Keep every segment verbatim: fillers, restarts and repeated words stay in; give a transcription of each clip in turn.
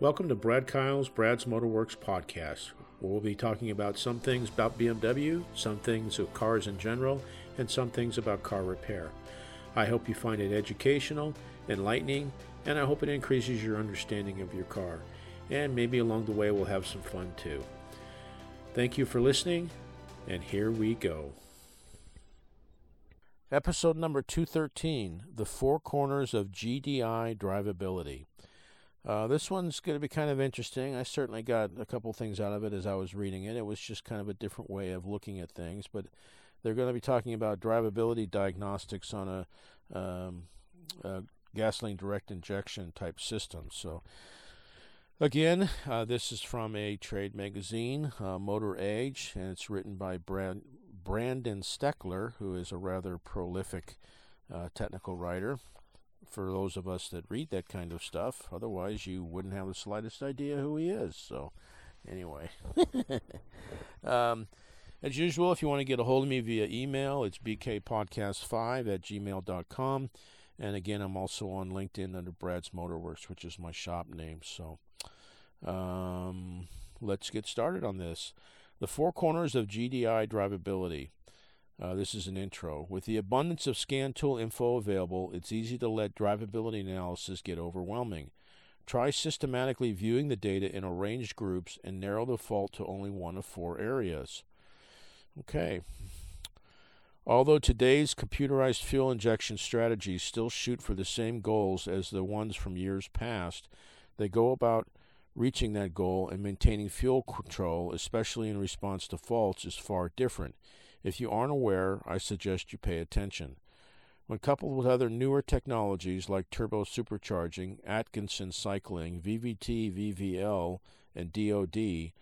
Welcome to Brad Kyle's Brad's Motor Works podcast, where we'll be talking about some things about B M W, some things of cars in general, and some things about car repair. I hope you find it educational, enlightening, and I hope it increases your understanding of your car. And maybe along the way we'll have some fun too. Thank you for listening, and here we go. Episode number two thirteen, The Four Corners of G D I Drivability. Uh, this one's going to be kind of interesting. I certainly got a couple things out of it as I was reading it. It was just kind of a different way of looking at things. But they're going to be talking about drivability diagnostics on a, um, a gasoline direct injection type system. So, again, uh, this is from a trade magazine, uh, Motor Age, and it's written by Brad, Brandon Steckler, who is a rather prolific uh, technical writer. For those of us that read that kind of stuff, otherwise you wouldn't have the slightest idea who he is. So, anyway, um, as usual, if you want to get a hold of me via email, it's b k podcast five at gmail dot com. And again, I'm also on LinkedIn under Brad's Motor Works, which is my shop name. So, um, let's get started on this. The Four Corners of G D I Drivability. Uh, this is an intro. With the abundance of scan tool info available, it's easy to let drivability analysis get overwhelming. Try systematically viewing the data in arranged groups and narrow the fault to only one of four areas. Okay. Although today's computerized fuel injection strategies still shoot for the same goals as the ones from years past, they go about reaching that goal and maintaining fuel control, especially in response to faults, is far different. If you aren't aware, I suggest you pay attention. When coupled with other newer technologies like turbo supercharging, Atkinson cycling, V V T, V V L, and D O D,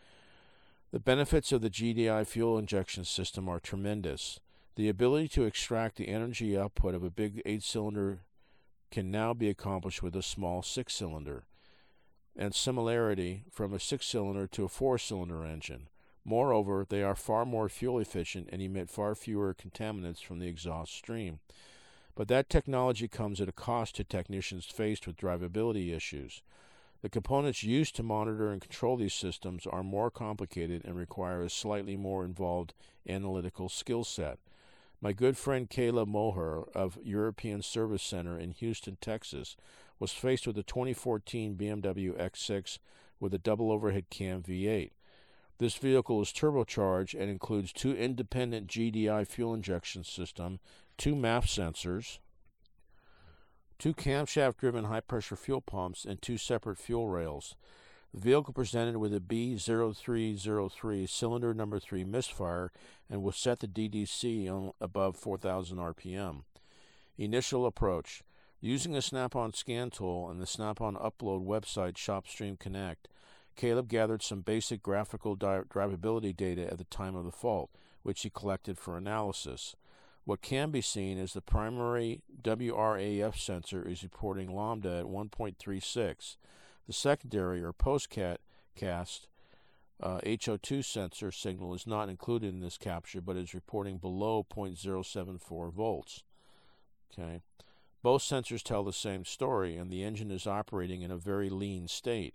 the benefits of the G D I fuel injection system are tremendous. The ability to extract the energy output of a big eight-cylinder can now be accomplished with a small six-cylinder, and similarity from a six-cylinder to a four-cylinder engine. Moreover, they are far more fuel efficient and emit far fewer contaminants from the exhaust stream. But that technology comes at a cost to technicians faced with drivability issues. The components used to monitor and control these systems are more complicated and require a slightly more involved analytical skill set. My good friend Kayla Moher of European Service Center in Houston, Texas, was faced with a twenty fourteen B M W X six with a double overhead cam V eight. This vehicle is turbocharged and includes two independent G D I fuel injection system, two M A P sensors, two camshaft-driven high-pressure fuel pumps, and two separate fuel rails. The vehicle presented with a P zero three zero three cylinder number three misfire and will set the D D C on above four thousand R P M. Initial approach. Using the Snap-on scan tool and the Snap-on upload website ShopStream Connect, Caleb gathered some basic graphical di- drivability data at the time of the fault, which he collected for analysis. What can be seen is the primary W R A F sensor is reporting lambda at one point three six. The secondary, or post-cast, uh, H O two sensor signal is not included in this capture, but is reporting below zero point zero seven four volts. Okay. Both sensors tell the same story, and the engine is operating in a very lean state.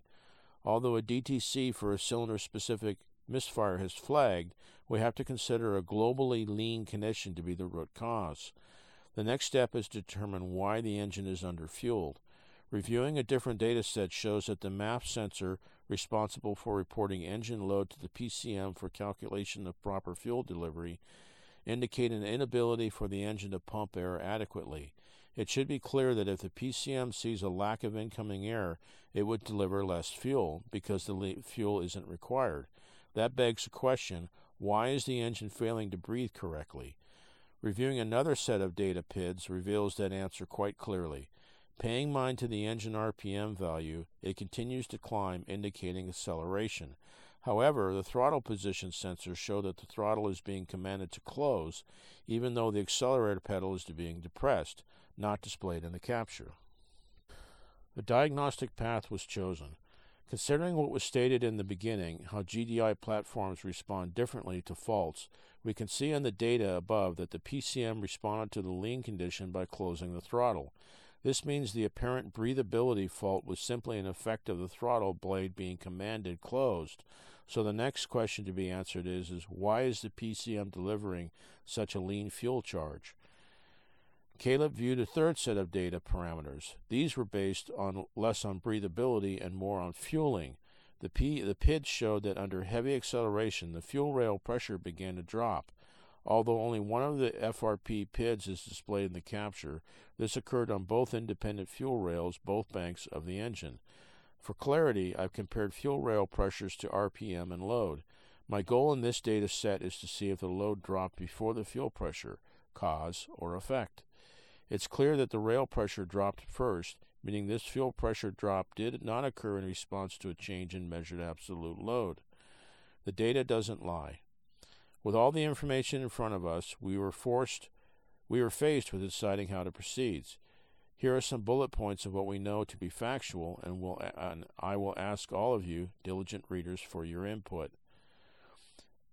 Although a D T C for a cylinder-specific misfire has flagged, we have to consider a globally lean condition to be the root cause. The next step is to determine why the engine is underfueled. Reviewing a different data set shows that the M A P sensor responsible for reporting engine load to the P C M for calculation of proper fuel delivery indicate an inability for the engine to pump air adequately. It should be clear that if the P C M sees a lack of incoming air, it would deliver less fuel because the le- fuel isn't required. That begs the question, why is the engine failing to breathe correctly? Reviewing another set of data P I Ds reveals that answer quite clearly. Paying mind to the engine R P M value, it continues to climb, indicating acceleration. However, the throttle position sensors show that the throttle is being commanded to close, even though the accelerator pedal is being depressed, not displayed in the capture. The diagnostic path was chosen. Considering what was stated in the beginning, how G D I platforms respond differently to faults, we can see in the data above that the P C M responded to the lean condition by closing the throttle. This means the apparent breathability fault was simply an effect of the throttle blade being commanded closed. So the next question to be answered is, is why is the P C M delivering such a lean fuel charge? Caleb viewed a third set of data parameters. These were based on less on breathability and more on fueling. The, P, the P I Ds showed that under heavy acceleration, the fuel rail pressure began to drop. Although only one of the F R P P I Ds is displayed in the capture, this occurred on both independent fuel rails, both banks of the engine. For clarity, I've compared fuel rail pressures to R P M and load. My goal in this data set is to see if the load dropped before the fuel pressure, cause or effect. It's clear that the rail pressure dropped first, meaning this fuel pressure drop did not occur in response to a change in measured absolute load. The data doesn't lie. With all the information in front of us, we were forced, we were faced with deciding how to proceed. Here are some bullet points of what we know to be factual, and, we'll, and I will ask all of you, diligent readers, for your input.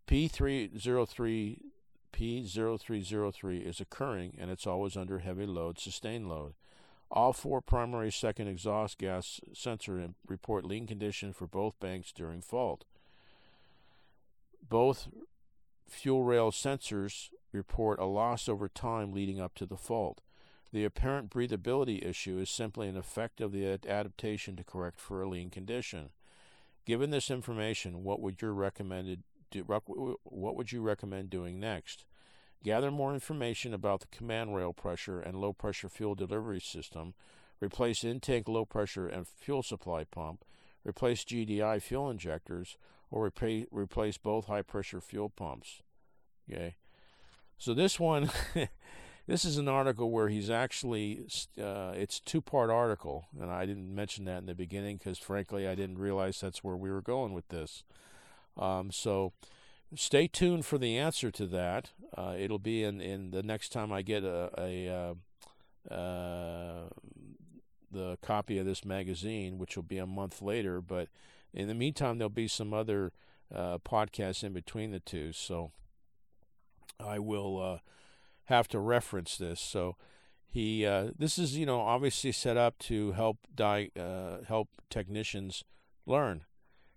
P three oh three P oh three oh three is occurring, and it's always under heavy load, sustained load. All four primary second exhaust gas sensors report lean condition for both banks during fault. Both fuel rail sensors report a loss over time leading up to the fault. The apparent breathability issue is simply an effect of the adaptation to correct for a lean condition. Given this information, what would your recommended what would you recommend doing next? Gather more information about the command rail pressure and low pressure fuel delivery system. Replace intake low pressure and fuel supply pump. Replace G D I fuel injectors, or repay, replace both high pressure fuel pumps. Okay, so this one, this is an article where he's actually, uh, it's a two-part article, and I didn't mention that in the beginning because, frankly, I didn't realize that's where we were going with this. Um, so stay tuned for the answer to that. Uh, it'll be in, in the next time I get a, a uh, uh, the copy of this magazine, which will be a month later. But in the meantime, there'll be some other uh, podcasts in between the two. So I will... Uh, have to reference this. So he uh, this is, you know, obviously set up to help di- uh, help technicians learn.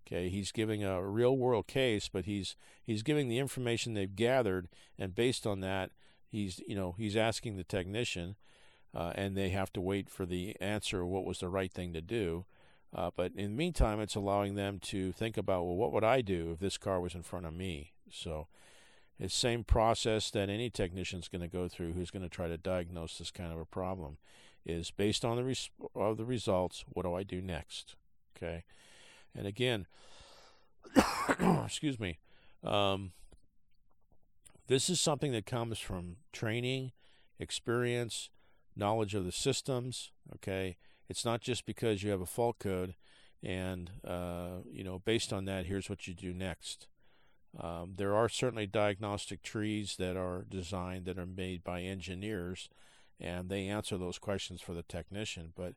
Okay, he's giving a real world case, but he's he's giving the information they've gathered, and based on that, he's you know he's asking the technician, uh, and they have to wait for the answer, what was the right thing to do. Uh, but in the meantime, it's allowing them to think about, well, what would I do if this car was in front of me? So it's the same process that any technician's going to go through who's going to try to diagnose this kind of a problem, is based on the res- of the results, what do I do next? Okay. And again, excuse me, um, this is something that comes from training, experience, knowledge of the systems, okay? It's not just because you have a fault code and, uh, you know, based on that, here's what you do next. Um, there are certainly diagnostic trees that are designed, that are made by engineers, and they answer those questions for the technician. But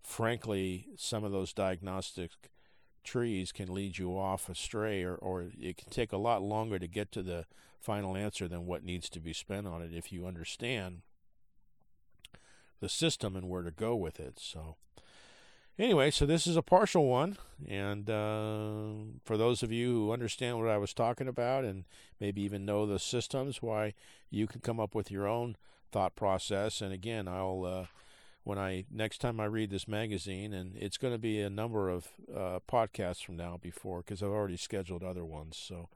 frankly, some of those diagnostic trees can lead you off astray, or, or it can take a lot longer to get to the final answer than what needs to be spent on it if you understand the system and where to go with it. So anyway, so this is a partial one, and uh, for those of you who understand what I was talking about and maybe even know the systems, why you can come up with your own thought process. And again, I'll uh, when I next time I read this magazine, and it's going to be a number of uh, podcasts from now before, because I've already scheduled other ones. So,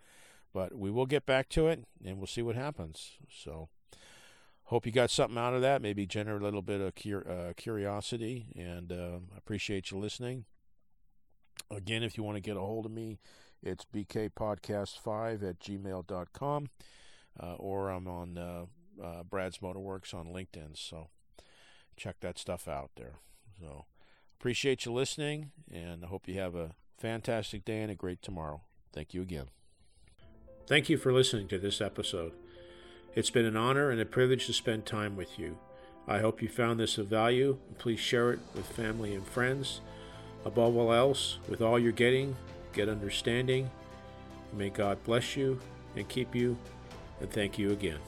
but we will get back to it, and we'll see what happens. So, hope you got something out of that. Maybe generate a little bit of cur- uh, curiosity, and I uh, appreciate you listening. Again, if you want to get a hold of me, it's b k podcast five at gmail dot com, uh, or I'm on uh, uh, Brad's Motor Works on LinkedIn, so check that stuff out there. So appreciate you listening, and I hope you have a fantastic day and a great tomorrow. Thank you again. Thank you for listening to this episode. It's been an honor and a privilege to spend time with you. I hope you found this of value, and please share it with family and friends. Above all else, with all you're getting, get understanding. May God bless you and keep you, and thank you again.